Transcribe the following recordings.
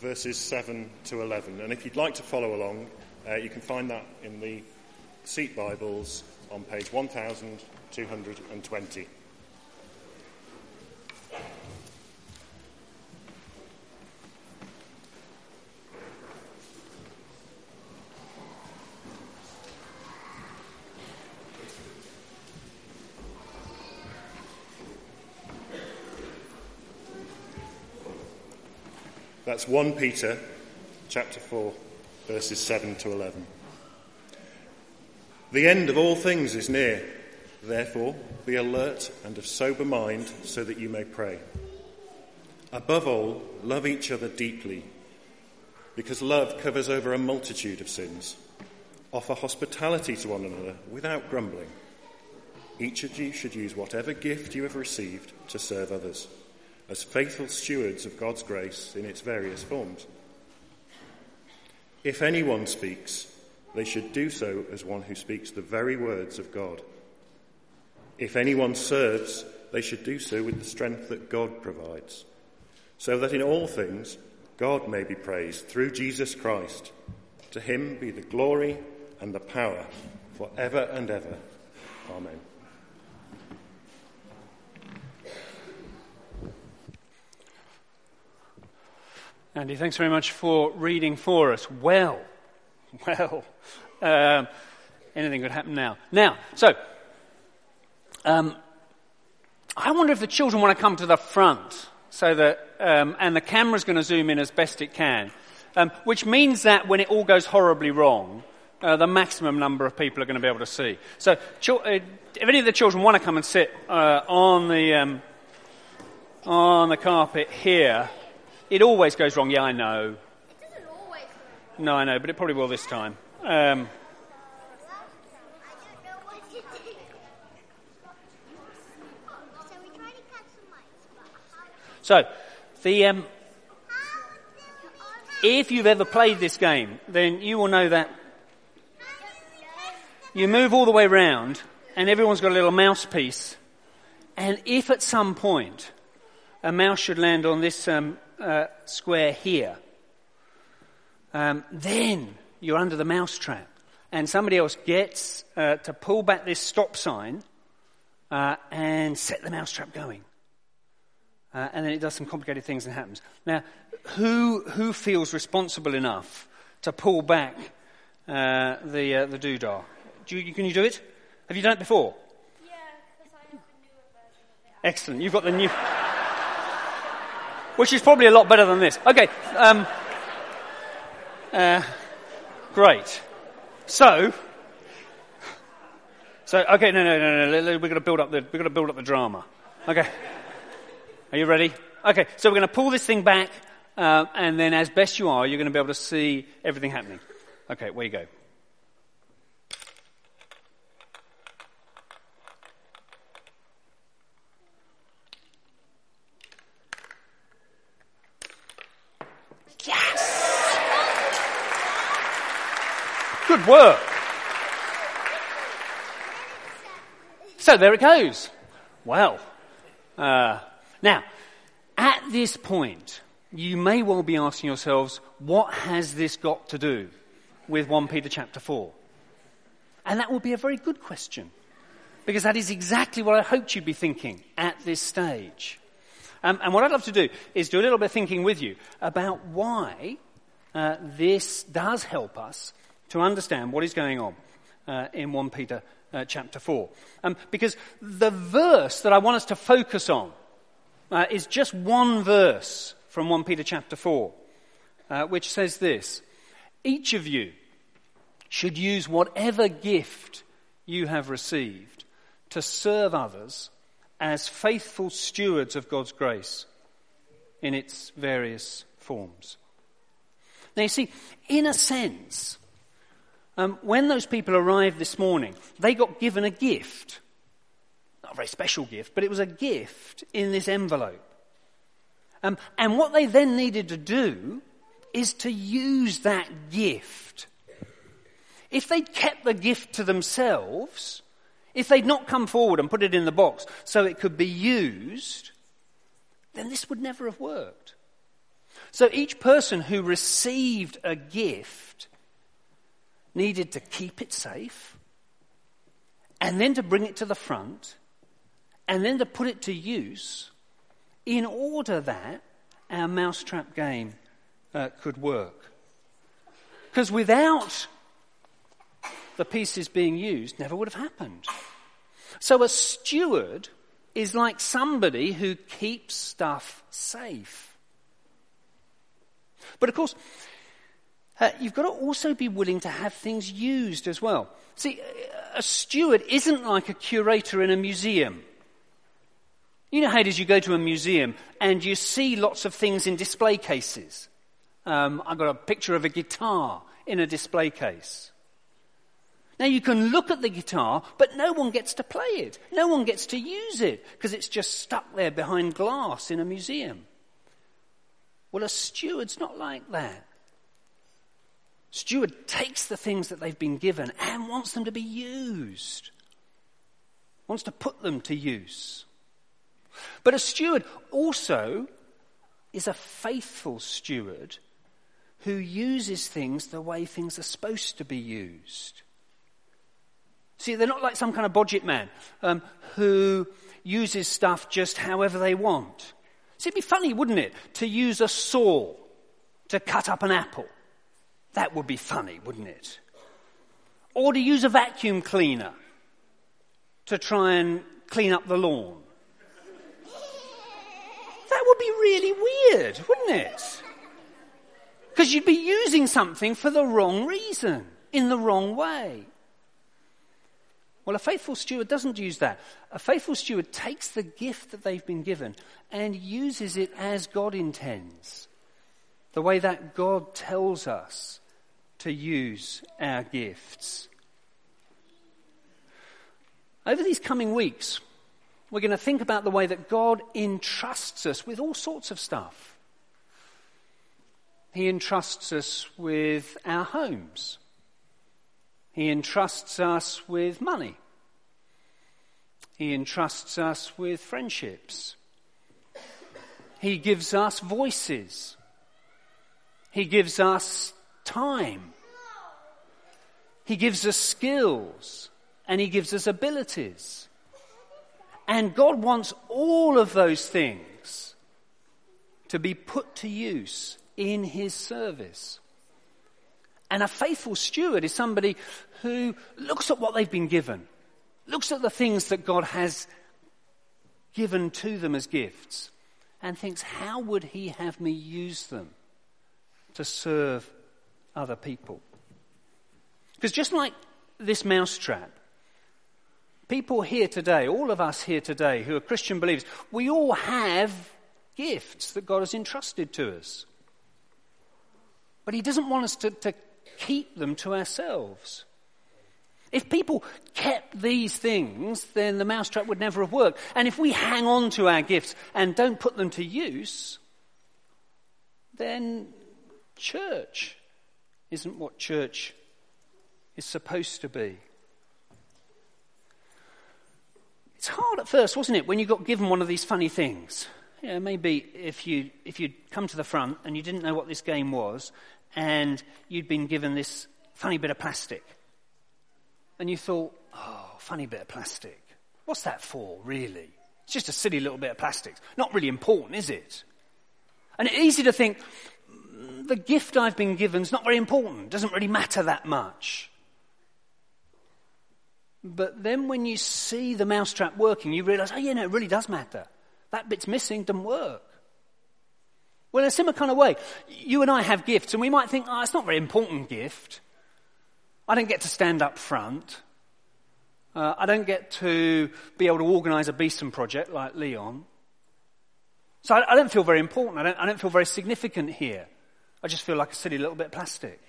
verses 7 to 11. And if you'd like to follow along, you can find that in the Seat Bibles on page 1220. That's 1 Peter chapter 4, verses 7 to 11. The end of all things is near. Therefore, be alert and of sober mind so that you may pray. Above all, love each other deeply, because love covers over a multitude of sins. Offer hospitality to one another without grumbling. Each of you should use whatever gift you have received to serve others, as faithful stewards of God's grace in its various forms. If anyone speaks, they should do so as one who speaks the very words of God. If anyone serves, they should do so with the strength that God provides, so that in all things God may be praised through Jesus Christ. To him be the glory and the power forever and ever. Amen. Andy, thanks very much for reading for us. Well, anything could happen now. So, I wonder if the children want to come to the front, so that, and the camera's going to zoom in as best it can, which means that when it all goes horribly wrong, the maximum number of people are going to be able to see. So, if any of the children want to come and sit on the carpet here. It always goes wrong. Yeah, I know. It doesn't always go wrong. No, I know, but it probably will this time. I don't know what to do. So we try to catch some mice. So, if you've ever played this game, then you will know that you move all the way round, and everyone's got a little mouse piece, and if at some point a mouse should land on this square here, then you're under the mouse trap, and somebody else gets to pull back this stop sign and set the mouse trap going, and then it does some complicated things and happens. Now, who feels responsible enough to pull back the doodah? Can you do it? Have you done it before? Yeah, because I have a newer version of it. Excellent, you've got the new. Which is probably a lot better than this. Okay. Great. So okay, no. We've got to build up the drama. Okay. Are you ready? Okay. So we're going to pull this thing back, and then as best you are, you're going to be able to see everything happening. Okay. Where you go. Good work. So there it goes. Well, now, at this point, you may well be asking yourselves, what has this got to do with 1 Peter chapter 4? And that will be a very good question, because that is exactly what I hoped you'd be thinking at this stage. And what I'd love to do is do a little bit of thinking with you about why this does help us to understand what is going on in 1 Peter chapter 4. Because the verse that I want us to focus on is just one verse from 1 Peter chapter 4, which says this: each of you should use whatever gift you have received to serve others as faithful stewards of God's grace in its various forms. Now you see, in a sense, when those people arrived this morning, they got given a gift. Not a very special gift, but it was a gift in this envelope. And what they then needed to do is to use that gift. If they'd kept the gift to themselves, if they'd not come forward and put it in the box so it could be used, then this would never have worked. So each person who received a gift needed to keep it safe, and then to bring it to the front, and then to put it to use in order that our mousetrap game could work. Because without the pieces being used, never would have happened. So a steward is like somebody who keeps stuff safe. But of course, you've got to also be willing to have things used as well. See, a steward isn't like a curator in a museum. You know how it is you go to a museum and you see lots of things in display cases. I've got a picture of a guitar in a display case. Now you can look at the guitar, but no one gets to play it. No one gets to use it because it's just stuck there behind glass in a museum. Well, a steward's not like that. Steward takes the things that they've been given and wants them to be used. Wants to put them to use. But a steward also is a faithful steward who uses things the way things are supposed to be used. See, they're not like some kind of budget man who uses stuff just however they want. See, it'd be funny, wouldn't it, to use a saw to cut up an apple? That would be funny, wouldn't it? Or to use a vacuum cleaner to try and clean up the lawn. That would be really weird, wouldn't it? Because you'd be using something for the wrong reason, in the wrong way. Well, a faithful steward doesn't use that. A faithful steward takes the gift that they've been given and uses it as God intends, the way that God tells us to use our gifts. Over these coming weeks, we're going to think about the way that God entrusts us with all sorts of stuff. He entrusts us with our homes. He entrusts us with money. He entrusts us with friendships. He gives us voices. He gives us time. He gives us skills, and he gives us abilities. And God wants all of those things to be put to use in his service. And a faithful steward is somebody who looks at what they've been given, looks at the things that God has given to them as gifts, and thinks, how would he have me use them to serve other people? Because just like this mousetrap, people here today, all of us here today who are Christian believers, we all have gifts that God has entrusted to us. But he doesn't want us to keep them to ourselves. If people kept these things, then the mousetrap would never have worked. And if we hang on to our gifts and don't put them to use, then church isn't what church is supposed to be. It's hard at first, wasn't it, when you got given one of these funny things? You know, maybe if you'd come to the front and you didn't know what this game was, and you'd been given this funny bit of plastic. And you thought, oh, funny bit of plastic. What's that for, really? It's just a silly little bit of plastic. Not really important, is it? And it's easy to think, the gift I've been given is not very important. Doesn't really matter that much. But then when you see the mousetrap working, you realise, oh, yeah, no, it really does matter. That bit's missing, doesn't work. Well, in a similar kind of way, you and I have gifts, and we might think, oh, it's not a very important gift. I don't get to stand up front. I don't get to be able to organise a Beeston project like Leon. So I don't feel very important. I don't feel very significant here. I just feel like a silly little bit of plastic.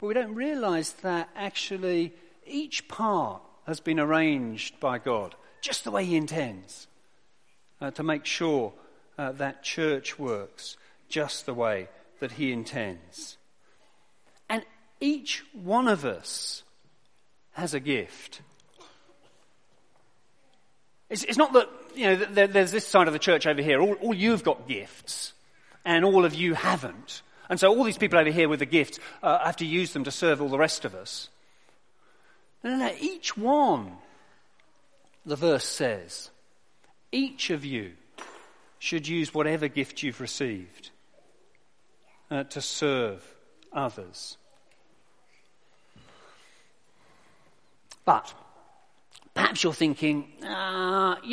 But we don't realise that actually each part has been arranged by God, just the way he intends, to make sure that church works just the way that he intends. And each one of us has a gift. It's not that, you know, there's this side of the church over here, all you've got gifts, and all of you haven't. And so all these people over here with the gifts have to use them to serve all the rest of us. No, each one, the verse says, each of you should use whatever gift you've received to serve others. But perhaps you're thinking, it's not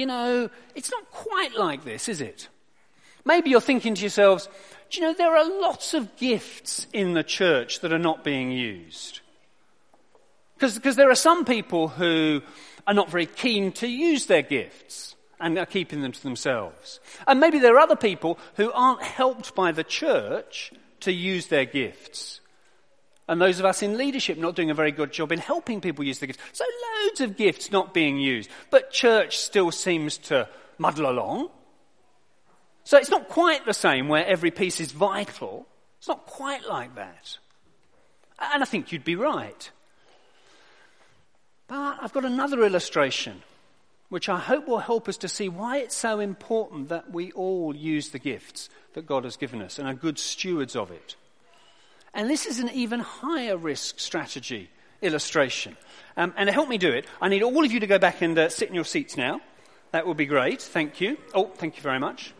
quite like this, is it? Maybe you're thinking to yourselves, do you know, there are lots of gifts in the church that are not being used. Because there are some people who are not very keen to use their gifts and are keeping them to themselves. And maybe there are other people who aren't helped by the church to use their gifts. And those of us in leadership not doing a very good job in helping people use their gifts. So loads of gifts not being used. But church still seems to muddle along. So it's not quite the same where every piece is vital. It's not quite like that. And I think you'd be right. But I've got another illustration, which I hope will help us to see why it's so important that we all use the gifts that God has given us and are good stewards of it. And this is an even higher risk strategy illustration. And to help me do it, I need all of you to go back and sit in your seats now. That would be great. Thank you. Oh, thank you very much.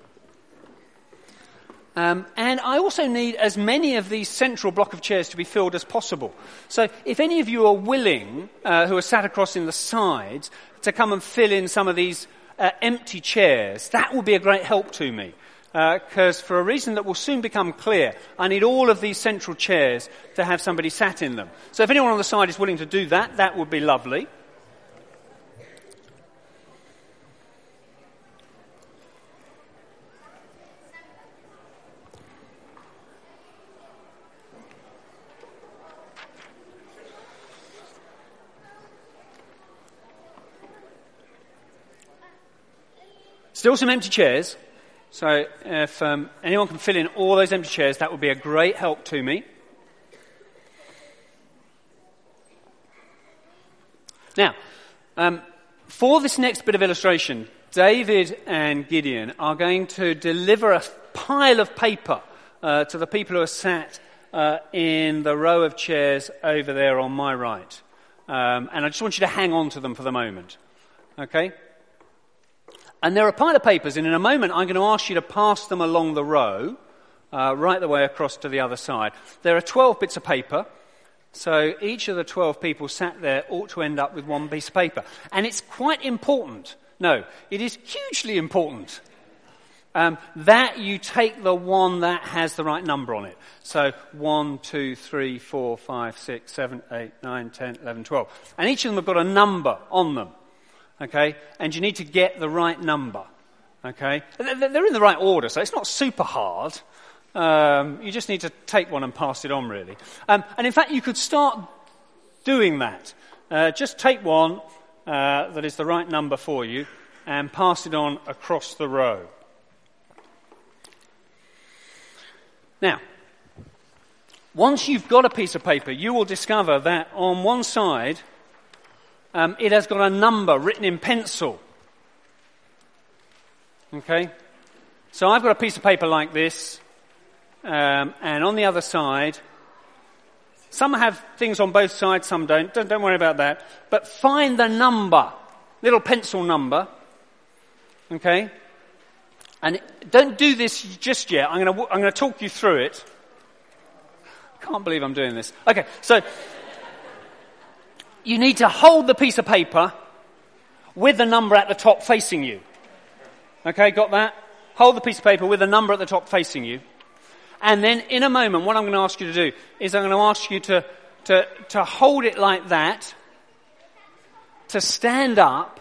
And I also need as many of these central block of chairs to be filled as possible. So if any of you are willing, who are sat across in the sides, to come and fill in some of these empty chairs, that will be a great help to me. Because for a reason that will soon become clear, I need all of these central chairs to have somebody sat in them. So if anyone on the side is willing to do that, that would be lovely. Still some empty chairs, so if anyone can fill in all those empty chairs, that would be a great help to me. Now, for this next bit of illustration, David and Gideon are going to deliver a pile of paper to the people who are sat in the row of chairs over there on my right. And I just want you to hang on to them for the moment, okay? And there are a pile of papers, and in a moment I'm going to ask you to pass them along the row, right the way across to the other side. There are 12 bits of paper, so each of the 12 people sat there ought to end up with one piece of paper. And it's quite important, no, it is hugely important, that you take the one that has the right number on it. So 1, 2, 3, 4, 5, 6, 7, 8, 9, 10, 11, 12. And each of them have got a number on them. Okay, and you need to get the right number. Okay, they're in the right order, so it's not super hard. You just need to take one and pass it on, really. And in fact, you could start doing that. Just take one that is the right number for you and pass it on across the row. Now, once you've got a piece of paper, you will discover that on one side, it has got a number written in pencil. Okay? So I've got a piece of paper like this, and on the other side, some have things on both sides, some don't. Don't worry about that. But find the number, little pencil number. Okay? And don't do this just yet. I'm going to talk you through it. Can't believe I'm doing this. Okay, so you need to hold the piece of paper with the number at the top facing you. Okay, got that? Hold the piece of paper with the number at the top facing you. And then in a moment, what I'm going to ask you to do is I'm going to ask you to hold it like that, to stand up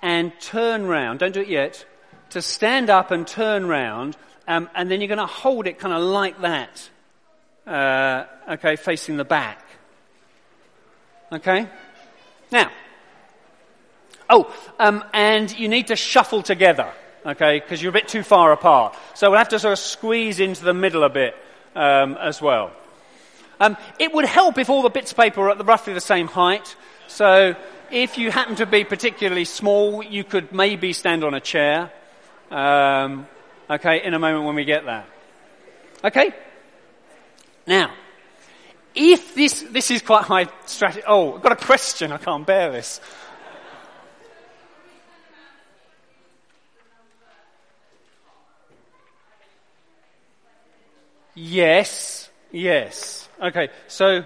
and turn round. Don't do it yet. To stand up and turn round, and then you're going to hold it kind of like that, facing the back. Okay? Now, and you need to shuffle together, okay, because you're a bit too far apart. So we'll have to sort of squeeze into the middle a bit as well. It would help if all the bits of paper were at roughly the same height. So if you happen to be particularly small, you could maybe stand on a chair. In a moment when we get that. Okay? Now, if this is quite high strategy. Oh, I've got a question. I can't bear this. Yes. Okay, so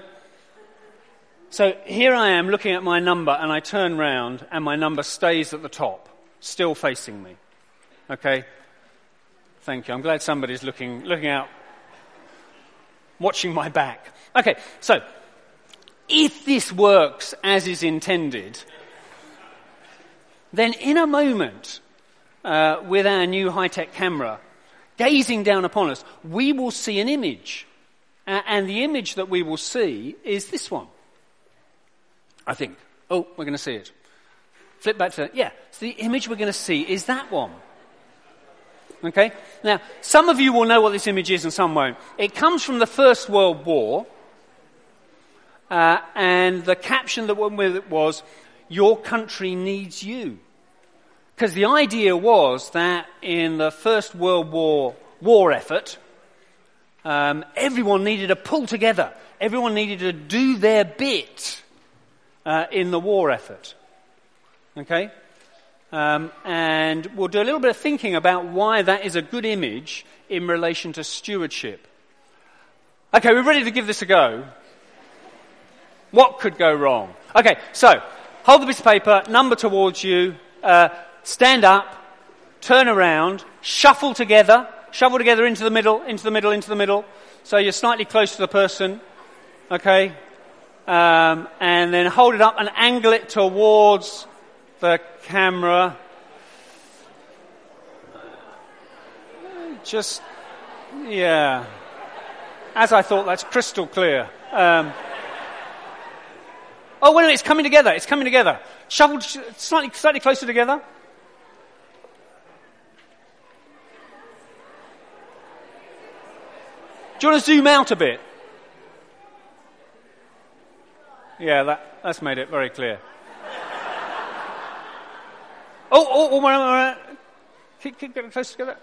here I am looking at my number, and I turn round, and my number stays at the top, still facing me. Okay, thank you. I'm glad somebody's looking out, watching my back. Okay, so if this works as is intended, then in a moment, with our new high-tech camera gazing down upon us, we will see an image. And the image that we will see is this one, I think. Oh, we're going to see it. Flip back to that. Yeah, so the image we're going to see is that one. Okay? Now, some of you will know what this image is and some won't. It comes from the First World War, and the caption that went with it was, "Your country needs you." Because the idea was that in the First World War war effort, everyone needed to pull together. Everyone needed to do their bit in the war effort. Okay? And we'll do a little bit of thinking about why that is a good image in relation to stewardship. Okay, we're ready to give this a go. What could go wrong? Okay, so hold the piece of paper, number towards you. Stand up, turn around, shuffle together into the middle. So you're slightly close to the person, okay? And then hold it up and angle it towards the camera. Just, yeah. As I thought, that's crystal clear. Oh, wait a minute, it's coming together. Shuffled slightly closer together. Do you want to zoom out a bit? Yeah, that's made it very clear. Oh, keep getting closer together.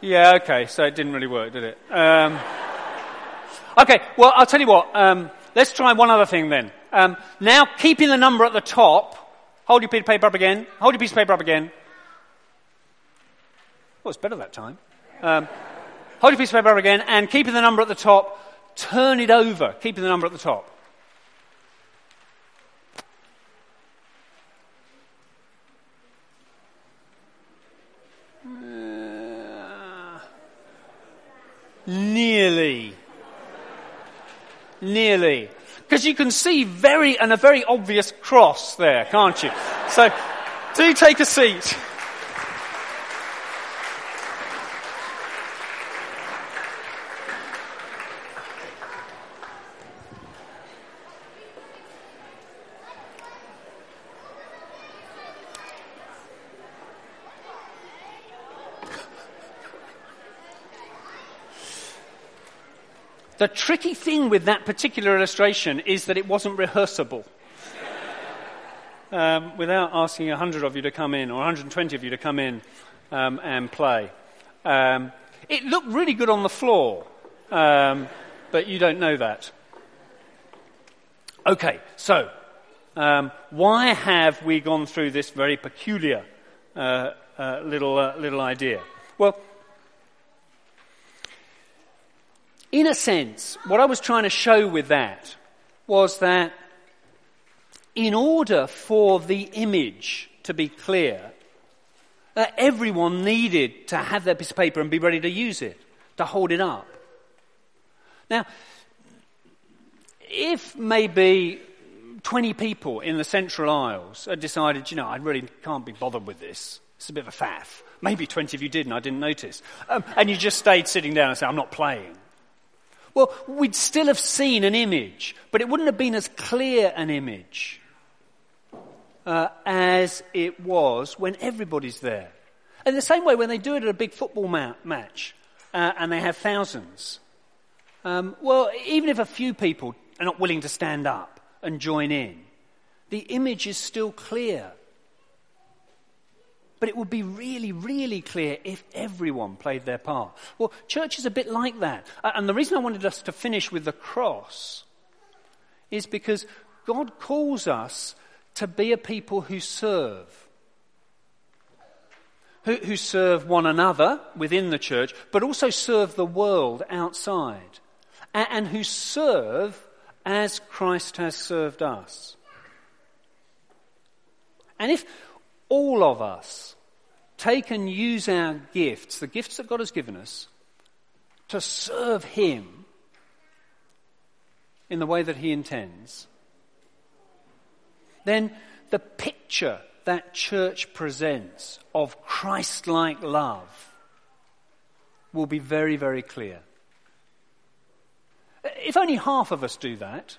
Yeah, okay, so it didn't really work, did it? Okay, well, I'll tell you what. Let's try one other thing then. Now, keeping the number at the top, hold your piece of paper up again. Well, it's better that time. Hold your piece of paper up again, and keeping the number at the top, turn it over, keeping the number at the top. Nearly. Because you can see a very obvious cross there, can't you? So, do take a seat. The tricky thing with that particular illustration is that it wasn't rehearsable. Without asking 100 of you to come in, or 120 of you to come in and play. It looked really good on the floor, but you don't know that. Okay, so, why have we gone through this very peculiar little idea? Well, in a sense, what I was trying to show with that was that in order for the image to be clear, everyone needed to have their piece of paper and be ready to use it, to hold it up. Now, if maybe 20 people in the Central Isles had decided, I really can't be bothered with this, it's a bit of a faff. Maybe 20 of you did and I didn't notice. And you just stayed sitting down and said, I'm not playing. Well, we'd still have seen an image, but it wouldn't have been as clear an image as it was when everybody's there. And the same way when they do it at a big football match and they have thousands. Well, even if a few people are not willing to stand up and join in, the image is still clear. But it would be really, really clear if everyone played their part. Well, church is a bit like that. And the reason I wanted us to finish with the cross is because God calls us to be a people who serve. Who serve one another within the church, but also serve the world outside. And who serve as Christ has served us. And if all of us take and use our gifts, the gifts that God has given us, to serve Him in the way that He intends, then the picture that church presents of Christ-like love will be very, very clear. If only half of us do that,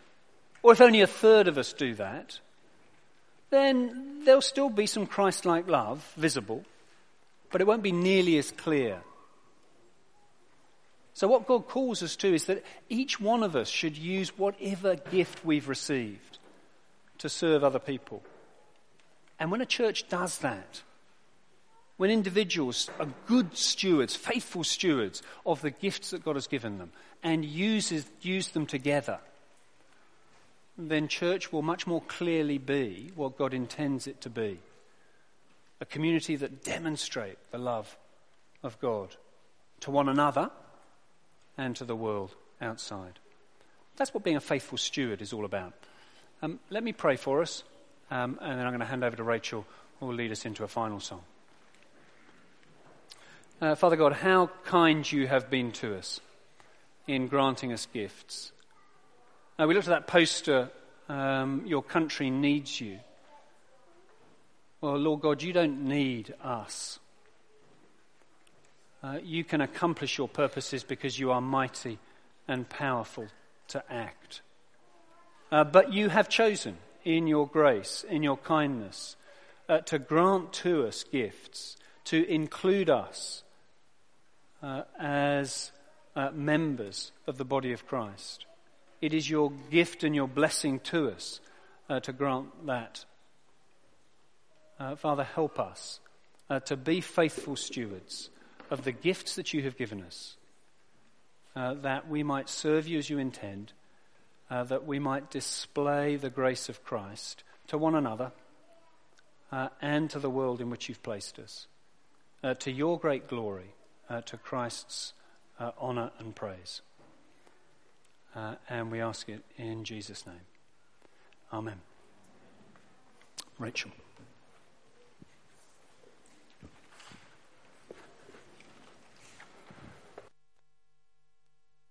or if only a third of us do that, then there'll still be some Christ-like love visible, but it won't be nearly as clear. So what God calls us to is that each one of us should use whatever gift we've received to serve other people. And when a church does that, when individuals are good stewards, faithful stewards of the gifts that God has given them and use them together, then church will much more clearly be what God intends it to be. A community that demonstrates the love of God to one another and to the world outside. That's what being a faithful steward is all about. Let me pray for us, and then I'm going to hand over to Rachel, who will lead us into a final song. Father God, how kind you have been to us in granting us gifts. We looked at that poster, your country needs you. Well, Lord God, you don't need us. You can accomplish your purposes because you are mighty and powerful to act. But you have chosen in your grace, in your kindness, to grant to us gifts, to include us as members of the body of Christ. It is your gift and your blessing to us to grant that. Father, help us to be faithful stewards of the gifts that you have given us, that we might serve you as you intend, that we might display the grace of Christ to one another and to the world in which you've placed us, to your great glory, to Christ's honour and praise. And we ask it in Jesus' name. Amen. Rachel.